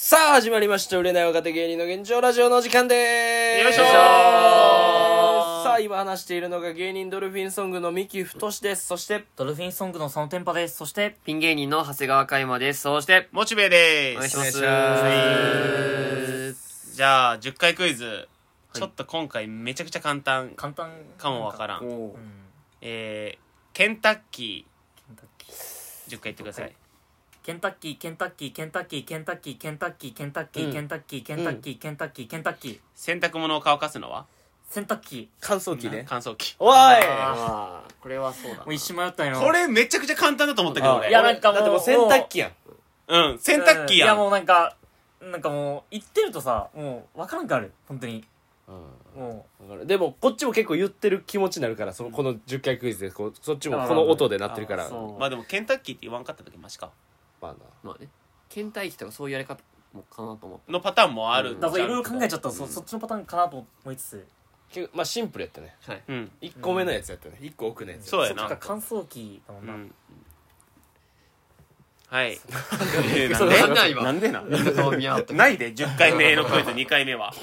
さあ始まりました売れない若手芸人の現状ラジオの時間でーす。よいしょー。さあ今話しているのが芸人ドルフィンソングの三木太です。そしてドルフィンソングの佐野天パです。そしてピン芸人の長谷川海馬です。そしてモチベです。お願いします。じゃあ10回クイズ、はい、ちょっと今回めちゃくちゃ簡単かもわからん、うん、ケンタッキー10回言ってください。ケンタッキー。洗濯物を乾かすのは洗濯機。乾燥機。おーい。これはそうだ。もう一瞬迷ったよ。これめちゃくちゃ簡単だと思ったけど俺。いやなんかもう洗濯機やん。うん、洗濯機やん。いやもうなんかもう言ってるとさ、もうわからんくなる本当に。うん、でもこっちも結構言ってる気持ちになるからそのこの10回クイズでこうそっちもこの音で鳴ってるからまあでもケンタッキーって言わんかった時マシかまあなまあねケンタッキーとかそういうやり方もかなと思ってのパターンもある、うん、だからいろいろ考えちゃったら、うん、そっちのパターンかなと思いつつ結構まあシンプルやったね、はいうん、1個目のやつやったね1個奥のやつ、うん、そうやなそっか乾燥機だもんな、うんはいなんでないで10回目のクイズ2回目は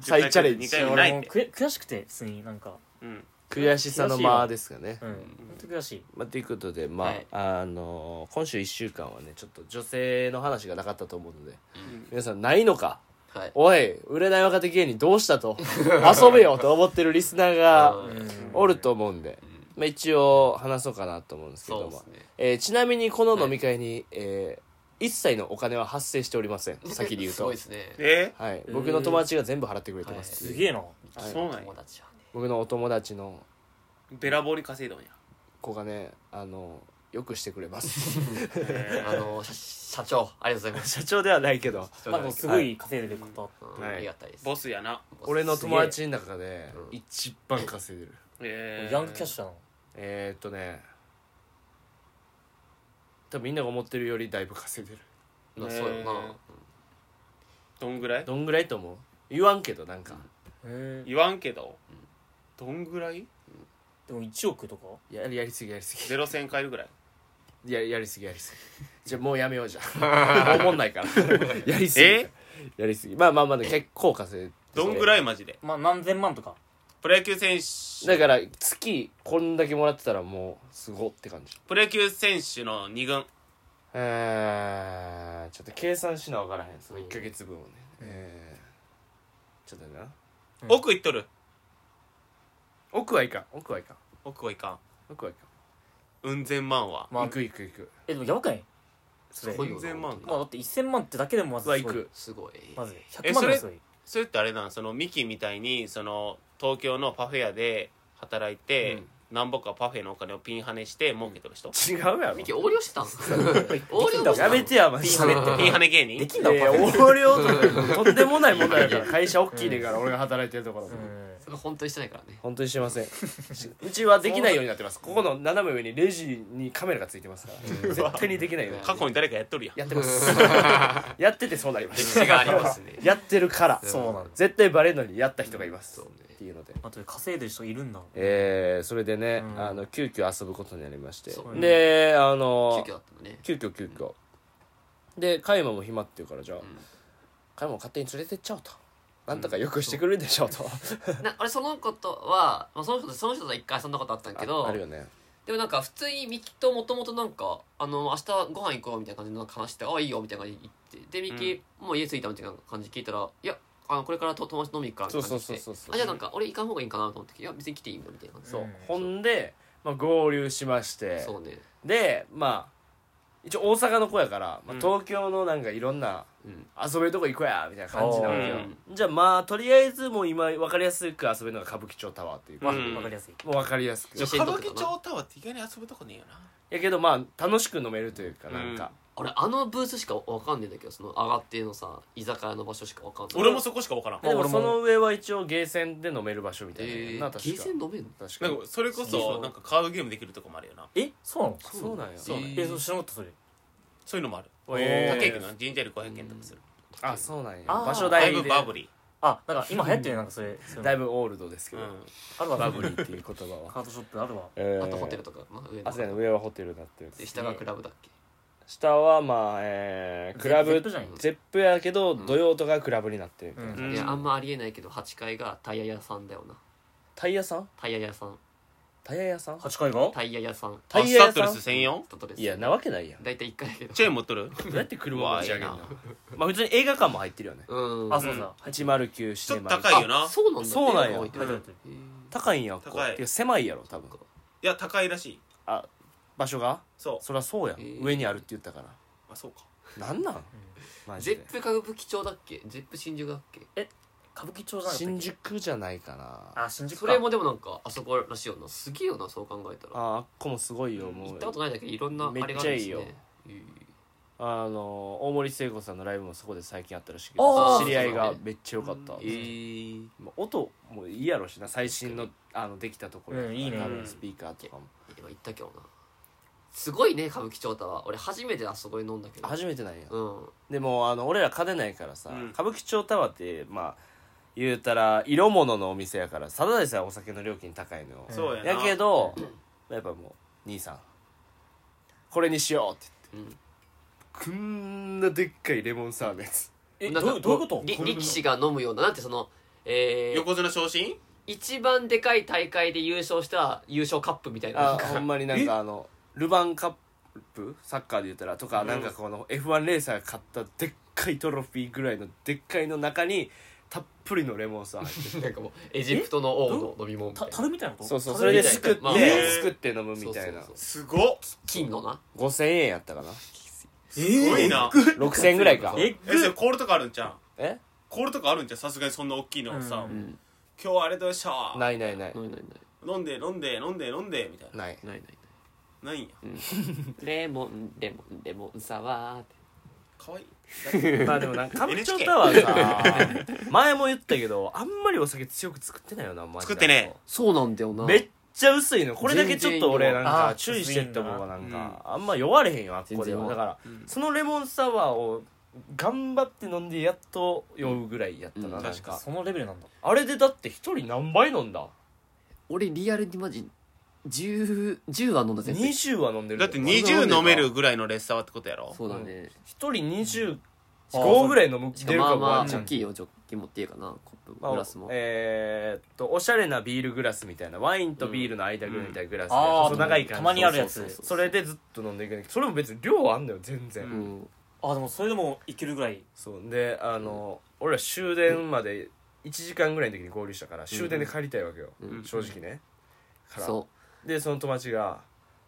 再チャレンジ悔しくて普通になんか、うん、悔しさの間ですかね、うんうん、本当悔しい、まあ、ということで、まあはい今週1週間はねちょっと女性の話がなかったと思うので、うん、皆さんないのか、はい、おい売れない若手芸人どうしたと遊べよと思ってるリスナーがおると思うんで、まあ、一応話そうかなと思うんですけども、ねちなみにこの飲み会に、はい一切のお金は発生しておりません。先に言うとすごいですね、はい、僕の友達が全部払ってくれてます、すげえな、はい、そうなんや僕のお友達のべらぼうに稼いだんや子がねよくしてくれます、社長ありがとうございます。社長ではないけど、まあ、すごい稼いでること、はい、ありがたいです。ボスやな俺の友達の中で一番稼いでる、ヤングキャッシュなの多分みんなが思ってるよりだいぶ稼いでるな、そうよな、どんぐらいと思う言わんけどなんか、言わんけど、うん、どんぐらい、うん、でも1億とかやりすぎ0千回ぐらいやりすぎじゃあもうやめようじゃん思んないからやりすぎまあね、結構稼いでどんぐらいマジでまあ何千万とかプロ野球選手だから月こんだけもらってたらもうすごって感じ。プロ野球選手の2軍ちょっと計算しな分からへんその1ヶ月分をね、ちょっとな、うん、奥いっとる奥はいかんうん千万は、まあ、いくでもやばくないそれうん千万か、まあ、だって1000万ってだけでもまずすごい、すごいまず100万がすごいそれってあれなんそのミキみたいにその東京のパフェ屋で働いて、うん、何ぼかパフェのお金をピンハネして儲けてる人、うん、違うやろミキ横領してたんすか横領もやめてやマジでピンハネ芸人できんのか横領とんでもない問題だから会社大きいねんから俺が働いてるところそれ本当にしてないからね本当にしてませんうちはできないようになってますここの斜め上にレジにカメラがついてますから絶対にできないように過去に誰かやっとるやんやってますやっててそうなります歴史がありますねやってるからそうなん絶対バレるのにやった人がいますそうねっていうのであとで稼いでる人いるんだそれでね、うん、急遽遊ぶことになりまして、ね、で急遽だったのね急遽、うん、でカイマも暇っていうからじゃあ、うん、カイマも勝手に連れてっちゃおうとなんとかよくしてくれるでしょうと、うん、俺その子とは、まあ、その人とは一回遊んだことあったんだけど あるよねでもなんか普通にミキともともとなんか明日ご飯行こうみたいな感じの話してあいいよみたいな感じで言ってでミキ、うん、もう家着いたみたいな感じ聞いたらいやこれから友達飲み行くかみたいな感じでじゃあなんか俺行かん方がいいかなと思っていや別に来ていいよみたいな感じで、うん、ほんで、まあ、合流しましてそう、ね、でまあ一応大阪の子やから、まあ、東京のなんかいろんな遊べるとこ行こうやみたいな感じなわけよ、うん、じゃあまあとりあえずもう今分かりやすく遊べるのが歌舞伎町タワーっていうか、うん、分かりやすいもう分かりやすく歌舞伎町タワーって意外に遊ぶとこねえよなやけどまあ楽しく飲めるというかなんか、うん俺ブースしか分かんねえんだけどその上がってのさ居酒屋の場所しか分かんない俺もそこしか分からんでもその上は一応ゲーセンで飲める場所みたいな、確かゲーセン飲めるの確かなんかそれこそなんかカードゲームできるとこもあるよなそうなのそうなんや知らなかったそういうのもある高いけど人材料500円とかする、うん、あそうなんや場所代でだいぶバブリーあなんか今流行ってるなんかそれだいぶオールドですけど、うん、あるわバブリーっていう言葉はカードショップあるわあとホテルとか、まあ、上はホテルだってる下がクラブだっけ下はまあ、クラブゼップやけど土曜とかクラブになってるみたいな、うんうん、いやあんまありえないけど8階がタイヤ屋さんだよな。タイヤさん？タイヤ屋さん。タイヤ屋さん？8階が？タイヤ屋さん。タイヤ屋さん。スタッドレス専用？いやなわけないやん。大体1階だけど。チェーン持っとる？どうやって車持ち上げるの？まあ普通に映画館も入ってるよね。うん。あそうだ。809シネマ。ちょっと高いよな。そうなんだ。そうなんや。高いんや。高い。ってか狭いやろ多分。いや高いらしい。あ。場所がそうそりゃそうやん、上にあるって言ったから。あそうかなんなんマジで。ゼップ歌舞伎町だっけ、ゼップ新宿だっけ。え歌舞伎町じゃないっけ、新宿じゃないかな。あ新宿か。それもでもなんかあそこらしいよな。すげえよなそう考えたら。ああっこもすごいよ、もう行ったことないだけどいろんなあれがあるんですね。めっちゃいいよ、大森聖子さんのライブもそこで最近あったらしいけど、知り合いがめっちゃ良かった、音もいいやろしな、最新 のできたところ、いいね、スピーカーとかも。今行ったけどな、すごいね歌舞伎町タワー。俺初めてあそこに飲んだけど。初めてなんや、うん、でも俺ら金ないからさ、うん、歌舞伎町タワーってまあ言うたら色物のお店やからただでさえお酒の料金高いのよ、そうやな。やけど、うん、やっぱもう兄さんこれにしようって言って、うん、こんなでっかいレモンサーメンどういうこと。力士が飲むような、なんてその、横綱昇進一番でかい大会で優勝した優勝カップみたいな。あほんまになんかルヴァンカップサッカーで言ったらとか、うん、なんかこの F1 レーサーが買ったでっかいトロフィーぐらいのでっかいの中にたっぷりのレモンサワー入ってなんかもうエジプトの王の飲み物みたいな、樽みたいなこと。そうそう、それですくって、すくって飲むみたいな。すごっ。金のな5000円やったかな。すごいな。6000円ぐらいか。それコールとかあるんちゃん。えコールとかあるんちゃん。さすがにそんな大きいのさ、うん、今日はあれどうしたないないないないない、飲んでみたいな、ないないないないんや、うん、レモンサワーってかわいい。まあでもなんか歌舞伎町タワーさ前も言ったけどあんまりお酒強く作ってないよな。マジで作ってね。そうなんだよな。めっちゃ薄いの。これだけちょっと俺なんか注意してった方がなんかあんま酔われへんよあっこでは。だから、うん、そのレモンサワーを頑張って飲んでやっと酔うぐらいやったな、うんうん、確かそのレベルなんだ。あれでだって一人何杯飲んだ。俺リアルにマジ10は飲んだ。全然20は飲んでる。だって20飲めるぐらいのレッサーってことやろ。そうだね、うん、1人25ぐらい飲むってるかも。まあジョッキーよ、ジョッキー持っていいかな、コップ、まあ、グラスもおしゃれなビールグラスみたいな、ワインとビールの間ぐらいみたいなグラスで、うん、細長い感じ、たまにあるやつ。そうそれでずっと飲んでいくんだけど、それも別に量あんだよ全然、うん、あでもそれでもいけるぐらい。そうで俺ら終電まで1時間ぐらいの時に合流したから、うん、終電で帰りたいわけよ、うん、正直ね、うん、からそうでその友達が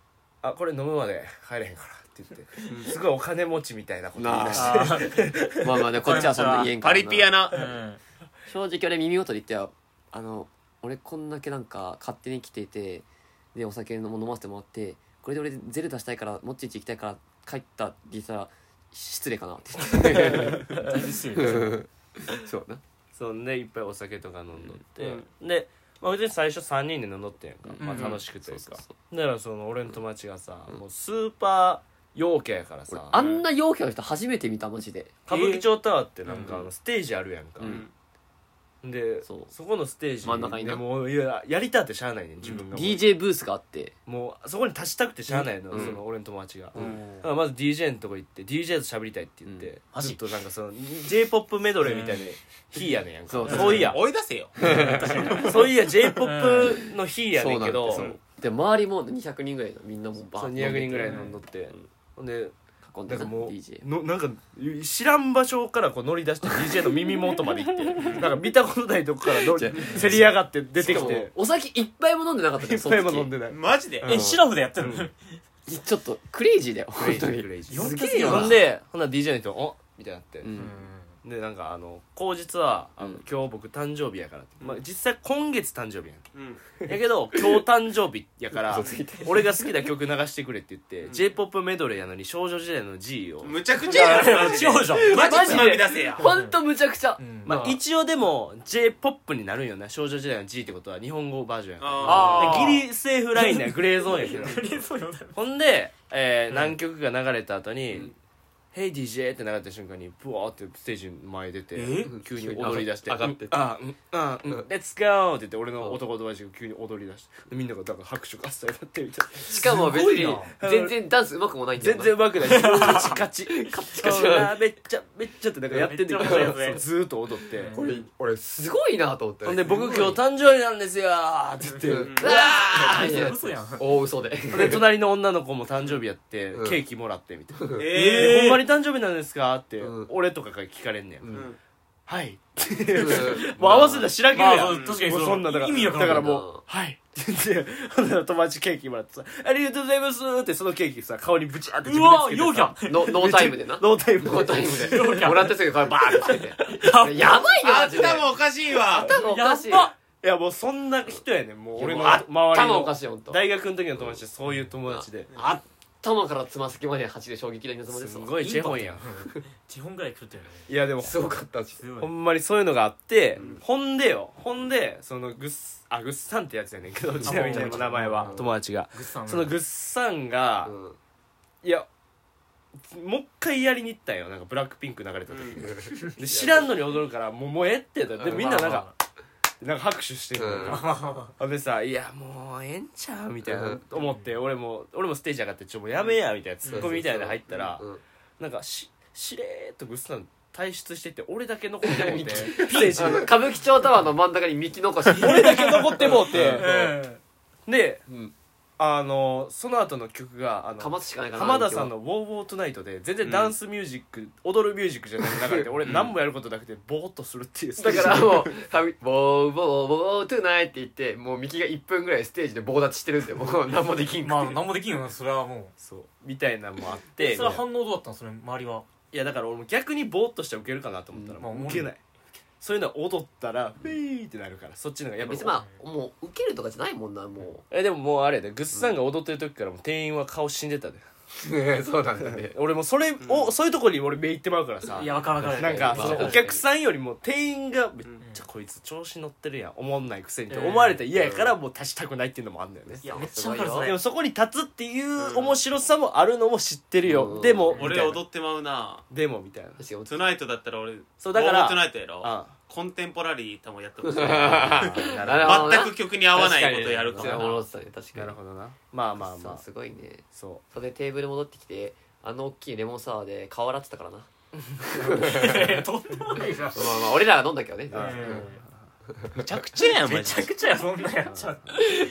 「あこれ飲むまで帰れへんから」って言って、うん、すごいお金持ちみたいなこと言い出してまあまあねこっちはそんな言えんからな。パリピやな、うん、正直俺耳元で言って俺こんだけなんか勝手に来ていてでお酒も飲ませてもらってこれで俺ゼル出したいからもっちんち行きたいから帰ったって言ったら失礼かなって言ってそうな。そんでいっぱいお酒とか飲んどって、うん、でまあ、別に最初3人で飲んどってんやんか、まあ、楽しくというか、うん、そうそうそう。だからその俺の友達がさ、うん、もうスーパー陽キャやからさ、あんな陽キャの人初めて見たマジで。歌舞伎町タワーってなんかステージあるやんか、うん、で そこのステージ真ん中にな、もうやりたってしゃあないねん自分が、うん、DJ ブースがあってもうそこに立ちたくてしゃあないの、うん、その俺の友達が、うん、だからまず DJ のとこ行って DJ と喋りたいって言って、うん、ずっとなんかその J-POP メドレーみたいな日やねんやんか。そういや追い出せよそういや J-POP の日やねんけど、で周りも200人ぐらいのみんなもバーッと200人ぐらい飲んどって、うん、で囲んでなんかもう DJ のなんか知らん場所からこう乗り出して DJ の耳元まで行ってなんか見たことないとこからせり上がって出てきて、お酒いっぱいも飲んでなかったね。いっぱいも飲んでないマジで、うん、シラフでやってるの、うん、ちょっとクレイジーだよ本当にクレイジーすげえよ。ほんでDJ の人おみたいになって、うんでなんか後日は今日僕誕生日やからって、まあ、実際今月誕生日やん、うん、やけど今日誕生日やから俺が好きな曲流してくれって言って、うん、J-POP メドレーやのに少女時代の G をむちゃくちゃやな少女マジつまみ出せやほんとむちゃくちゃ、うんまあ、一応でも J-POP になるんよな少女時代の G ってことは日本語バージョンやからあギリセーフラインやグレーゾーンやけどほんで、何曲か流れた後に、うんヘイ DJ って流れた瞬間にブワーってステージ前出て急に踊り出して上がってああレッツゴーって言って俺の男友達が急に踊り出してみんながなんか拍手が伝わってみたいな。しかも別に全然ダンス上手くもないんだよな。全然上手くない。カチカチカチカチめっちゃめっちゃってなんかやってんだけどずーっと踊って俺すごいなと思って。ほんで僕今日誕生日なんですよって言ってうわーって嘘やん大嘘で。で隣の女の子も誕生日やってケーキもらってみたいな。ほんまに誕生日なんですかって、うん、俺とかから聞かれんねん、うん、はいもう合わせたら知らんけどや、まあ、確かに そんなだから意味わかんないだからもうはい友達ケーキもらってさありがとうございますってそのケーキさ顔にブチャーって自分でつけてさノータイムでなノータイムでもらったやつが顔にバーンってつけてやばいよマジで頭おかしいわ頭おかしいいやもうそんな人やねんもう俺の周りの頭おかしいほんと大学の時の友達でそういう友達であっ頭からつま先まで走る衝撃的な様です。すごいチェホンやん。チェホンぐらい食ってるね。いやでもすごかった。ほんまにそういうのがあって、うん、ほんでそのグッサンってやつやねんけど、ちなみに名前は友達が。そのグッサンが、うん、いやもう一回やりに行ったよ。なんかブラックピンク流れた時に、うん、で知らんのに踊るからもうええってだってみんななんか。なんか拍手してるから、うん、でさ「いやもうええんちゃう?」みたいな思って、うん、俺もステージ上がって「ちょもうやめや」みたいなツッコミみたいな入ったら、うん、なんかしれーっとグッサン退出してて俺だけ残ってもうて歌舞伎町タワーの真ん中にミキ残し俺だけ残ってもうてで、うん、その後の曲が浜田さんの「ウォーウォートナイト」で全然ダンスミュージック、うん、踊るミュージックじゃない中で俺何もやることなくてボーっとするっていうだからもう「ウォートナイト」って言ってもうミキが1分ぐらいステージで棒立ちしてるんでもう何もできんってまあ何もできんよなそれはもうそうみたいなのもあってそれは反応どうだったのそれ周りは。いやだから俺も逆にボーっとしてウケるかなと思ったら、うん、もうウケないそういうの踊ったらフィーってなるからそっちのがやっぱ別にまあもうウケるとかじゃないもんなもうでももうあれやでグッズさんが踊ってる時からもう店員は顔死んでたでそうなんだね俺もそれを、うん、そういうとこに俺目いってまうからさいやわからないなんかそのお客さんよりも店員がめっちゃこいつ調子乗ってるやんおもんないくせにと思われたら嫌やからもう立ちたくないっていうのもあんだよね。いやめっちゃわかるよ。でもそこに立つっていう面白さもあるのも知ってるよ、うん、でも俺踊ってまうなでもみたいなトゥナイトだったら俺そうだからトゥナイトやろああコンテンポラリー多分やってほしい全く曲に合わないことやるからななるほどなまあまあまあすごいね。そうそれでテーブル戻ってきてあの大きいレモンサワーで顔洗ってたからなとんでもないじゃんまあ俺らが飲んだけどねめちゃくちゃやんめちゃくちゃやそんなやっちゃ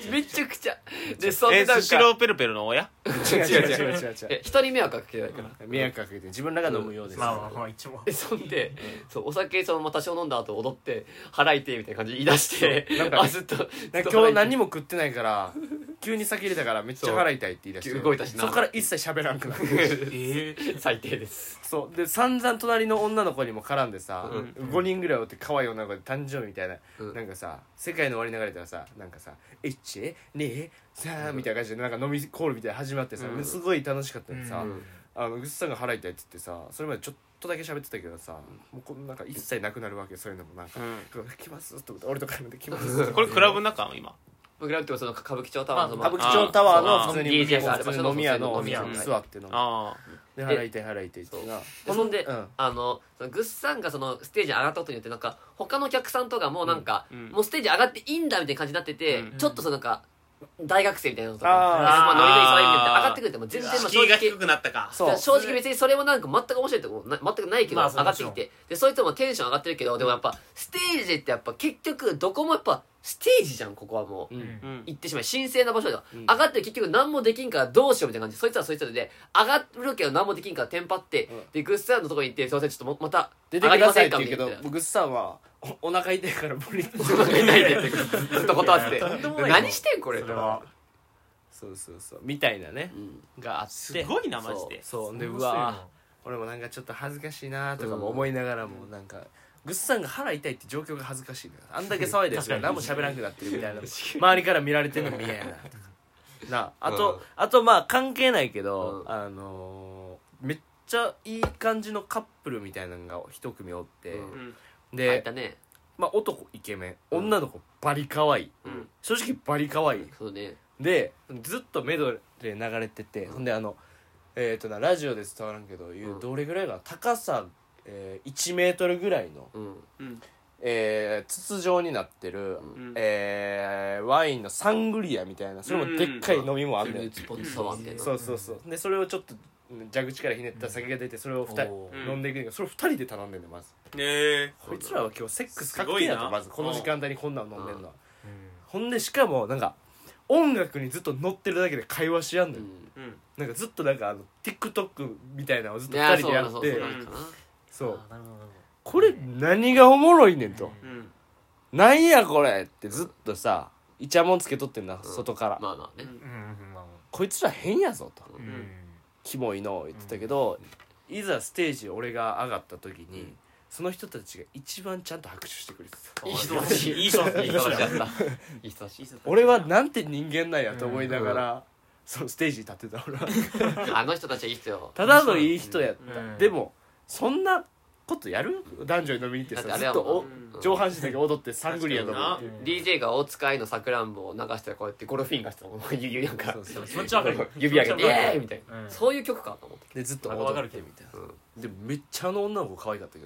めちゃくちゃでそんなスシローペルペルの親違う人に迷惑かけてないから迷惑かけて自分らが飲むようですまあまあ一応そんでそうお酒そのまま多少飲んだ後踊って払いてみたいな感じで言い出してずっと今日何も食ってないから急に酒入れたからめっちゃ払いたいって言い出して動いたしなそこから一切喋らんくなって最低です。そうで散々隣の女の子にも絡んでさ5人ぐらいおって可愛い女の子で誕生日みたいななんかさ世界の終わり流れたらさなんかさ1、2、3みたいな感じでなんか飲みコールみたいな始まってさ、うん、すごい楽しかったのにさ、うん、グッズさんが払いたいって言ってさそれまでちょっとだけ喋ってたけどさ、うん、もうこのなんか一切なくなるわけそういうのもなんか、うん、来ますって俺とかで来ますってこれクラブの中今クラブってもその歌舞伎町タワーの歌舞伎町タワーの普通に飲み屋の座って飲むで払いてってそんで、うん、グッサンがそのステージ上がったことによってなんか他のお客さんとかもなんか、うん、もうステージ上がっていいんだみたいな感じになってて、うん、ちょっとそのなんか大学生みたいなのとかまあノリノリ騒いみたいな上がってくれても全然まあ正直低くなったか正直別にそれもなんか全く面白いとこ全くないけど上がってきてでそいつもテンション上がってるけどでもやっぱステージってやっぱ結局どこもやっぱステージじゃんここはもう、うん、行ってしまい神聖な場所だ、うん、上がって結局何もできんからどうしようみたいな感じでそいつはそいつらで上がるけど何もできんからテンパって、うん、でグッサンのとこに行ってすいませんちょっとまた出てくださいって言うけどグッサンはお腹痛いから無理ってお腹痛いでってずっと断って何してんこれとかそうみたいなね、うん、があってすごいなマジでそうでうわ俺もなんかちょっと恥ずかしいなとかも思いながらもなんかグッさんが腹痛いって状況が恥ずかしいあんだけ騒いでるから何も喋らなくなってるみたいな周りから見られてるのも嫌やなとかなあとまあ関係ないけど、うん、めっちゃいい感じのカップルみたいなのが一組おって、うん、で、ね、まあ男イケメン女の子バリ可愛い、うん、正直バリ可愛いそうねでずっとメドレー流れてて、うん、ほんでラジオで伝わらんけど、うん、どれぐらいが高さ、1メートルぐらいの、うん筒状になってる、うんワインのサングリアみたいな、それもでっかい飲みもあんねん、うん、そうそうそう。でそれをちょっと蛇口からひねった酒が出て、それを2人飲んでいくんだけど、それを2人で頼んでんねん。まずこいつらは今日セックス確定やと、まずこの時間帯にこんなん飲んでんのは。ほんでしかもなんか音楽にずっと乗ってるだけで会話しやんのよ、うん、なんかずっとなんかTikTok みたいなのをずっと2人でやって、そうこれ何がおもろいねんと、うん、なんやこれってずっとさイチャモンつけとってんな、うん、外から、まあまあね、うん、こいつら変やぞと、うん、キモいの言ってたけど、うん、いざステージ俺が上がった時に、うん、その人たちが一番ちゃんと拍手してくれてた。いい人だし、いい人だし、いい人だし、いい人だし。俺はなんて人間なんやと思いながら、うん、そのステージに立ってた俺はあの人たちはいい人よ、ただのいい人やった、うん、でもそんなことやる男女に飲みに行ってさ、ずっと上半身だけ踊ってサングリア飲むっていう、DJ が大塚愛のさくらんぼを流してこうやってゴルフィンがしてたもんなんか指上げてイエーイみたいな、うん、そういう曲かと思ってでずっと踊ってみたいな、うん、でめっちゃあの女の子可愛かったけど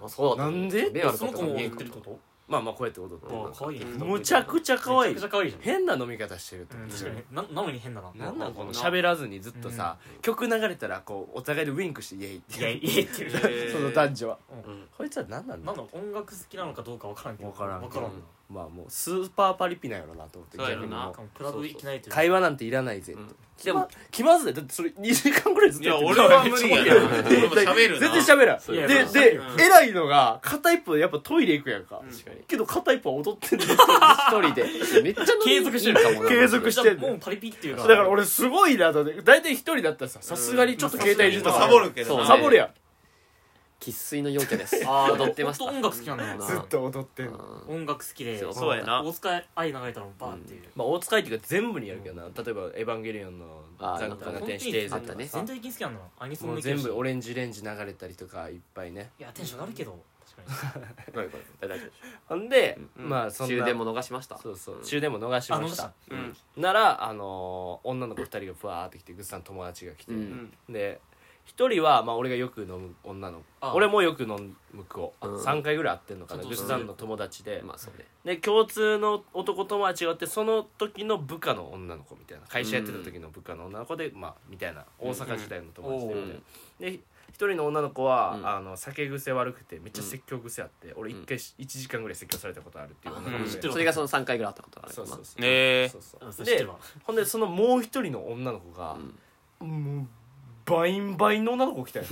な。あ、そうだった。なんでその子も言ってること、まあまあこうやって踊ってる、むちゃくちゃ可愛い、変な飲み方してると、うん、確かに なのに変だな、なんなんこの喋らずにずっとさ、うん、曲流れたらこうお互いでウィンクしてイエイってイエイってその男女は、うん、こいつは何なんだ、音楽好きなのかどうか分からんけど、分からん、うん、まあもうスーパーパリピなんやろなと思って、逆にもう会話なんていらないぜと、うん、でも気まずい、だってそれ2時間ぐらいずっとやってる。いや俺は無理や全然喋らんで、偉いのが片一方やっぱトイレ行くやんか、うん、けど片一方踊ってんの一人でめっちゃ継続してるかもな、継続してんのもうパリピっていうか、だから俺すごいなと。大体一人だったらさ、さすがにちょっと携帯いじったら、まあ、サボるけど、ね、サボるやん。喫水の陽キャです。あ踊ってました。音楽好きなんだよな、ずっと踊ってんの、音楽好きで。そうやな、大塚愛流れたのバーっていう、うん、まあ大塚愛っていうか全部にやるけどな、うん、例えばエヴァンゲリオンの残酷な天使テーゼあったね、全体的に好きなんだ、アニソンも全部オレンジレンジ流れたりとかいっぱいね。いやテンション上がるけど、確かに大丈夫。ほんで、うん、まあそんな終電も逃しました。そうそう、うん、終電も逃しました。うん、なら女の子2人がふわーって来て、ぐっさん友達が来て、うん、で1人は、まあ、俺がよく飲む女の子、俺もよく飲む子、うん、3回ぐらい会ってんのかな、ぐっさんの友達で、まあそうね、で共通の男友達があって、その時の部下の女の子みたいな、会社やってた時の部下の女の子で、まあみたいな、大阪時代の友達で、うん、で一人の女の子は、うん、酒癖悪くてめっちゃ説教癖あって、うん、俺1回1時間ぐらい説教されたことあるっていう女の子で、うん、それがその3回ぐらいあったことある。そうそうそう、そうで、ほんでそのもう一人の女の子が、もうバインバインの女の子来たよ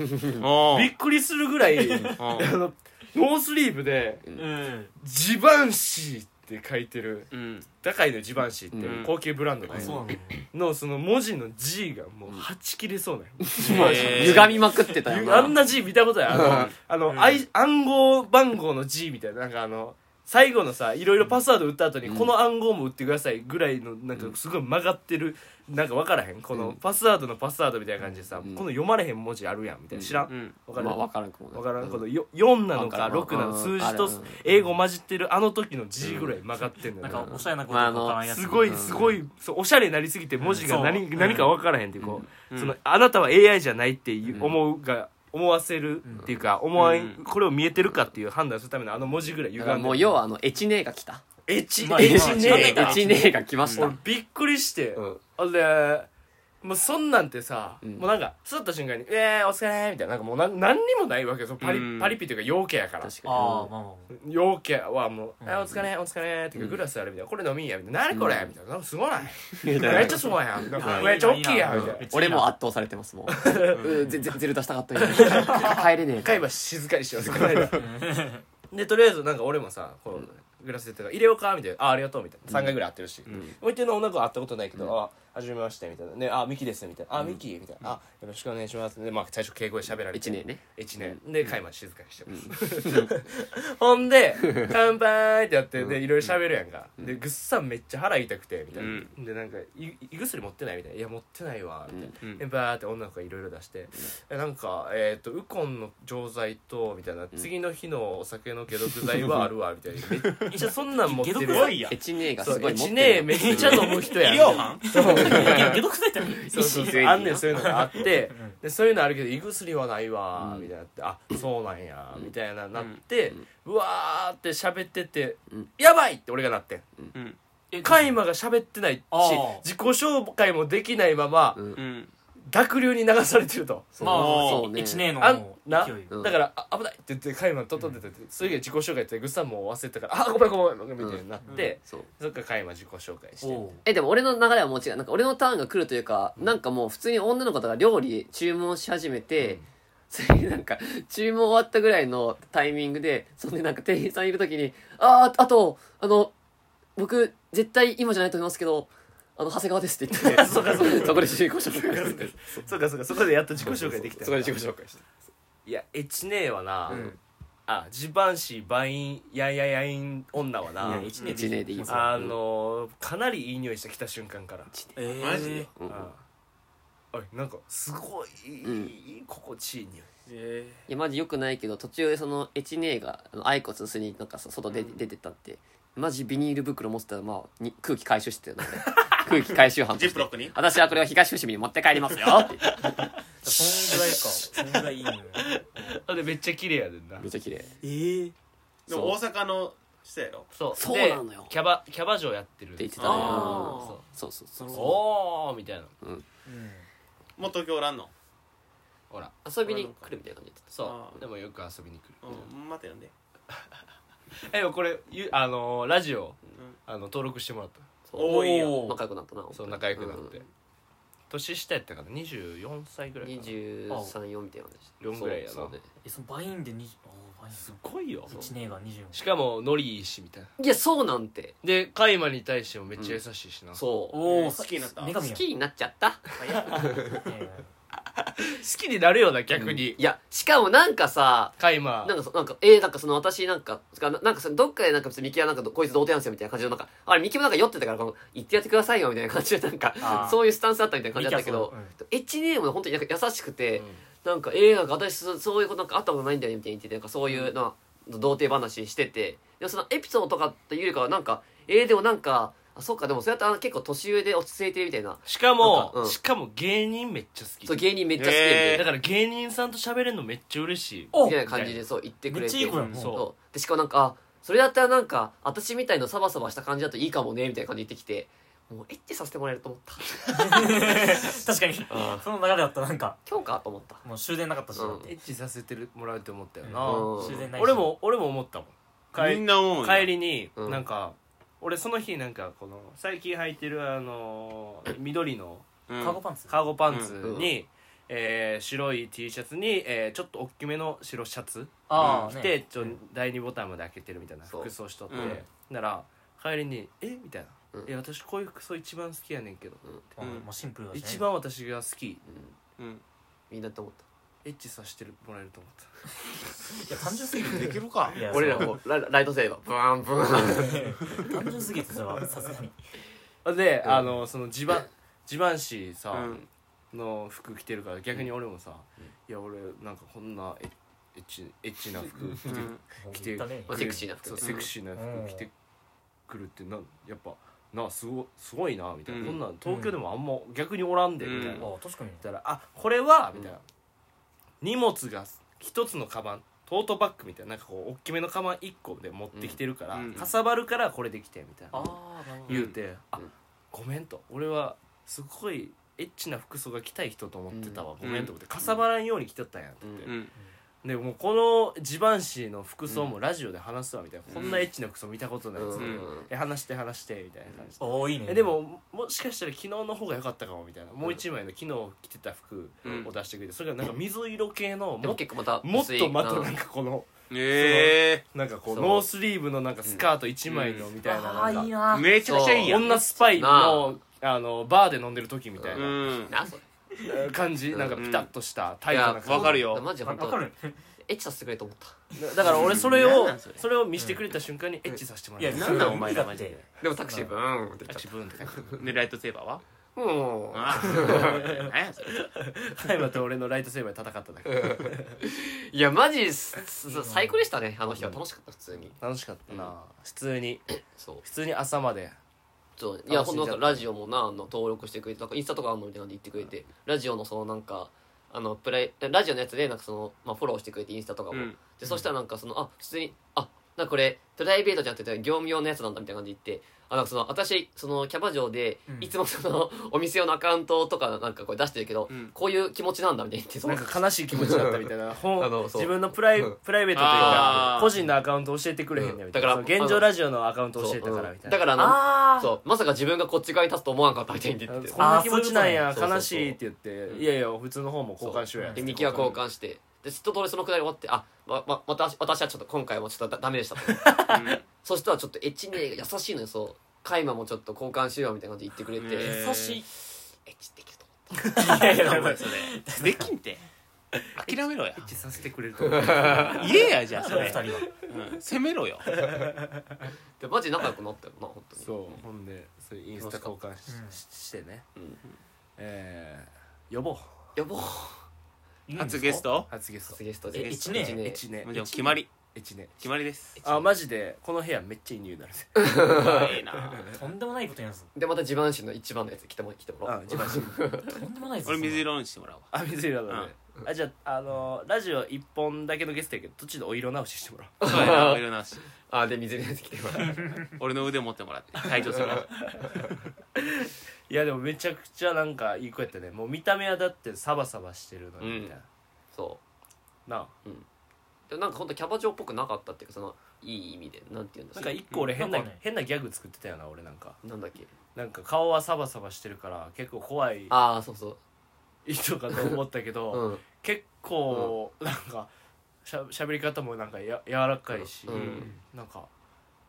びっくりするぐらいノースリーブで、うん、ジバンシーって書いてる、うん、高いのジバンシーって、うん、高級ブランド のその文字の G がもうはち切れそうなよ、歪みまくってたよな。あんな G 見たことない。暗号番号の G みたいな、なんか最後のさ、いろいろパスワード打った後に、うん、この暗号も打ってくださいぐらいの、なんかすごい曲がってる、なんか分からへん、このパスワードのパスワードみたいな感じでさ、うん、この読まれへん文字あるやんみたいな、知らん、うん、分からん、まあ、分からんかもね、分からん、この4なのか6なの数字と英語混じってるあの時の G ぐらい曲がってんのよ、ね、なんかおしゃれなこと分からんやつ、すごいすごい、そうおしゃれになりすぎて文字が 何か分からへんって、こう、うん、そのあなたは AI じゃないって思うが、思わせるっていうか、これを見えてるかっていう判断するためのあの文字ぐらい歪んでる。もう要はエチネーが来た。エチネーが来ました。びっくりして、うん、でもうそんなんてさ、うん、もうなんか座った瞬間に「お疲れ」みたいな、なんかもう何にもないわけよ、パリピというか陽キャやから。確かに、陽キャはもう「お疲れお疲れ」っていうか、グラスあるみたいな、これ飲みやみたいな、何これみたいな、なんかすごないめっちゃすごいやん、めっちゃ大きいやんみたいな、俺も圧倒されてますもんゼル出したかったよ帰れねえか、帰れば静かにしようこの間でとりあえずなんか俺もさ、こうグラスでとか入れようかみたいな、ありがとうみたいな、3回ぐらい会ってるし、もう一定の女の子は会ったことないけど、あはじめましてみたいなね、あミキですみたいな、あミキみたいな、あよろしくお願いしますで、まあ最初敬語で喋られて1年で会話静かにしてますほんで乾杯ってやってで、いろいろ喋るやんか、でぐっさんめっちゃ腹痛くてみたいな、でなんか胃薬持ってないみたいな、いや持ってないわみたいな、でバーって女の子がいろいろ出して、なんかウコンの錠剤とみたいな、次の日のお酒の解毒剤はあるわみたいな、めっちゃそんなん持ってるやん。エチネーがすごい持ってる、エチネーめっちゃ飲む人やん。医療班解毒剤ってあんねん、そういうのがあって、でそういうのあるけど胃薬はないわみたいなって、あそうなんやみたいななって、うわーって喋っててやばいって俺がなってん、カイマが喋ってないし自己紹介もできないまま濁流に流されてると、まあそうね、1年の勢いだから危ないって言ってカイマとっとってて、そういう自己紹介ってグッさんも忘れてたから、あごめんごめんみたいになって、うんうん、そっからカイマ自己紹介して、でも俺の流れはもう違う、なんか俺のターンが来るというか、なんかもう普通に女の子とか料理注文し始めて、それなんか注文終わったぐらいのタイミングで、そんでなんか店員さんいる時にあと僕絶対今じゃないと思いますけど長谷川ですって言ってそこで自己紹介してそこでやっと自己紹介できた、そこで自己紹介して、いやエチネーはな、ジバンシーバインヤンヤンヤイン女はな、エチネーでいいぞ、かなりいい匂いしてきた瞬間からマジでなんかすごい心地いい匂い、いやマジ良くないけど、途中そのエチネーがアイコツスになんか外で出てったって、マジビニール袋持ってたら、まあ、空気回収してたよね空気回収班ジップロックに、私はこれを東伏見に持って帰りますよってそんぐらいいいのよあれめっちゃ綺麗やでんな、めっちゃ綺麗、でも大阪の人やろ、そうなのよ、キャバ嬢やってるって言ってたね、そうおーみたいな、もう東京おらんの、ほら遊びに来るみたいな感じで、そうでもよく遊びに来る、待てなんでこれラジオ登録してもらった、おいよ仲良くなったな、そう仲良くなって、年下やったから24歳ぐらいかな、23、4みたいな4ぐらいやな、そのバインで20、すごいよ1年が24、しかもノリいいしみたいな、いやそうなんてでカイマに対してもめっちゃ優しいしな、そうおお好きになった、好きになっちゃった好きになるよな逆に、いやしかもなんかさカイマなんかなんかその私なんかそのどっかでなんか別にミキはなんかこいつ童貞なんですよみたいな感じの、なんかあれミキもなんか酔ってたからこの言ってやってくださいよみたいな感じでなんかそういうスタンスだったみたいな感じだったけど、エチネーム本当になんか優しくて、なんかなんか私そういうことなんかあったことないんだよみたいに言ってて、なんかそういうな童貞話してて、でもそのエピソードとかっていうよりかはなんかでもなんか。あそうか、でもそれだと結構年上で落ち着いてるみたいな、しかも芸人めっちゃ好き、そう芸人めっちゃ好きみたいな、だから芸人さんと喋れるのめっちゃ嬉しいみたいな感じでそう言ってくれて、そうでしかもなんかそれだったらなんか私みたいなサバサバした感じだといいかもねみたいな感じで言ってきて、もうエッチさせてもらえると思った確かにその流れだったらなんか今日かと思った、もう終電なかったし、エッチさせてもらえると思ったよな、終電ないし俺も思ったもん、みんな思う、帰りになんか俺その日なんかこの最近履いてる緑のカーゴパンツに白い T シャツにちょっと大きめの白シャツ着て第2ボタンまで開けてるみたいな服装しとって、なら帰りにみたいな、私こういう服装一番好きやねんけど、シンプルだし一番私が好き、みんなと思った、エッチさせてもらえると思ったいや単純すぎてできるか俺らもライトセーバーブーンブーン単純すぎてさすがにで、そのジバンシーさ、の服着てるから逆に俺もさ、いや俺なんかこんなエッチな服着てセクシーな服着てくるってな、やっぱなすごいなみたいな、こんなん東京でもあんま逆におらんでみたいな、確かに言ったらこれはみたいな、荷物が一つのカバントートバッグみたいな、なんかこう大きめのカバン1個で持ってきてるから、かさばるからこれできてみたいな言うて、ごめんと俺はすごいエッチな服装が着たい人と思ってたわ、ごめんと思ってかさばらんように着とったんやって言って、でもうこのジバンシーの服装もラジオで話すわみたいな、こんなエッチな服装見たことないやつで話してみたいな感じで、いいね、でももしかしたら昨日の方が良かったかもみたいな、もう一枚の昨日着てた服を出してくれて、それがなんか水色系のもっとまたなんかこのなんかこうノースリーブのなんかスカート1枚のみたいな、なんかめちゃくちゃいいやん、女スパイのバーで飲んでる時みたいな感じ、なんかピタッとしたタイプな感じ、分かるよマジで、本当エッチさせてくれと思っただから俺それを見せてくれた瞬間にエッチさせてもらった、いやなんだお前らマジで、でもタクシーブーンってでライトセーバーはもう何やそれ、カイマと俺のライトセーバーで戦っただけ、いやマジ最高でしたね、あの日は楽しかった、普通に楽しかったな、普通に朝までそういやほんとラジオもな登録してくれてなんかインスタとかあんのみたいなんで言ってくれて、ラジオのそのなんかラジオのやつでなんかその、まあ、フォローしてくれてインスタとかも、うん、でそしたらなんかその普通になんかこれプライベートじゃなくて業務用のやつなんだみたいな感じで言って、なんかその私そのキャバ嬢でいつもそのお店用のアカウントとかなんかこれ出してるけど、うん、こういう気持ちなんだみたいな言って、なんか悲しい気持ちだったみたいな自分のプライベートというか個人のアカウント教えてくれへんねみたいな、現状ラジオのアカウント教えたからみたいな、だからそうまさか自分がこっち側に立つと思わんかったみたいに言ってて、こんな気持ちなんや悲しいって言って、いやいや普通の方も交換しようやってミキは交換して、で一通りそのくだり終わって、また私はちょっと今回もちょっとダメでした、うん、そしたらちょっとエチネーが優しいのよ、そうカイマもちょっと交換しようみたいな感じで言ってくれて、優しいエチできると思った。いやいやお前それできんて諦めろや、エチさせてくれると思う入れや、じゃあそれ2人は、うん、攻めろよでマジ仲良くなったよな本当に。そうほんでそれインスタ交換 してね、うん、呼ぼう初ゲストで1年もう決まり決まりです。あマジでこの部屋めっちゃいい匂いになるぜいいなとんでもないことやんすでまた地盤師の一番のやつ来てもらおう。地盤師とんでもないです。俺水色にしてもらうわ。あ水色だね、うん、じゃあラジオ1本だけのゲストやけど途中でお色直ししてもらおう。そうやなお色直しで水色のやつ来てもらう俺の腕持ってもらって退場してもらういやでもめちゃくちゃなんかいい子やったね。もう見た目はだってサバサバしてるのにみたいな、うん、そうなあ、うん、でもなんかほんとキャバ嬢っぽくなかったっていうか、そのいい意味でなんて言うんだろう、なんか一個俺変なギャグ作ってたよな俺。なんだっけ、なんか顔はサバサバしてるから結構怖い人かと思ったけど、うん、結構なんか喋り方もなんか柔らかいし、うん、なんか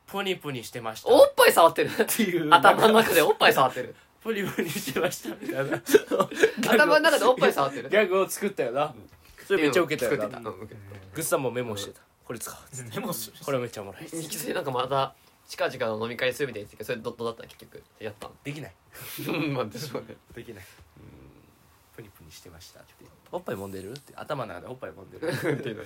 プニプニしてました、おっぱい触ってるっていう頭の中でおっぱい触ってるプニプニしてましたみたいな頭の中でおっぱい触ってるギャグを作ったよな、うん、それめっちゃウケたよな。グッさんもメモしてた、これ使うメモして、これめっちゃおもろい。ミキスなんかまた近々の飲み会するみたいなやつけど、それどうだったの結局やったのできないまあでしょうねできない、プニプニしてましたっておっぱい揉んでるって頭の中でおっぱい揉んでるっていうの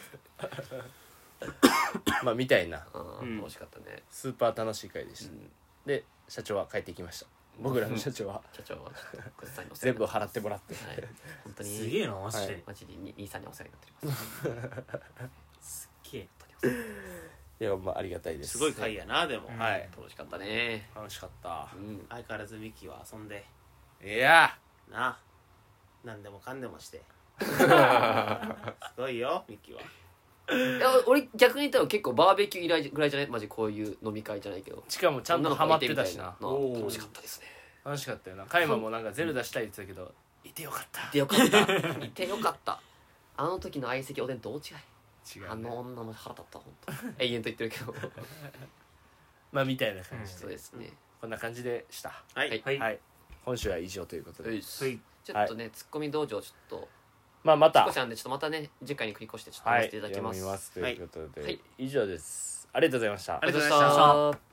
まあみたいな、うん、楽しかったね。スーパー楽しい回でした、うん、で社長は帰っていきました。僕らの社長は全部払ってもらって、はい、本当にすげえなマジで、はい、マジで兄さんにお世話になっておりますすっげえいやまあありがたいです。すごい回やなでも、うん、はい、楽しかったね。楽しかった、うん、相変わらずミキは遊んでいやな何でもかんでもしてすごいよミキは。いや俺逆に言ったら結構バーベキュー以来ぐらいじゃない、マジこういう飲み会じゃないけど、しかもちゃんとハマってたしな。楽しかったですね。楽しかったよな。カイマもなんかゼルダしたいって言ってたけど、いてよかったいてよかったいてよかった。あの時の相席おでんと大違い、ね、あの女も腹立った本当永遠と言ってるけどまあみたいな感じで、そうですね、こんな感じでした。はい、はいはい、今週は以上ということで、はい、ちょっとね、はい、ツッコミ道場ちょっとまあまた少しなんで、ちょっとまたね次回に繰り越してちょっと見せていただきます。はい、読みますということで、はい、以上です。ありがとうございました。ありがとうございました。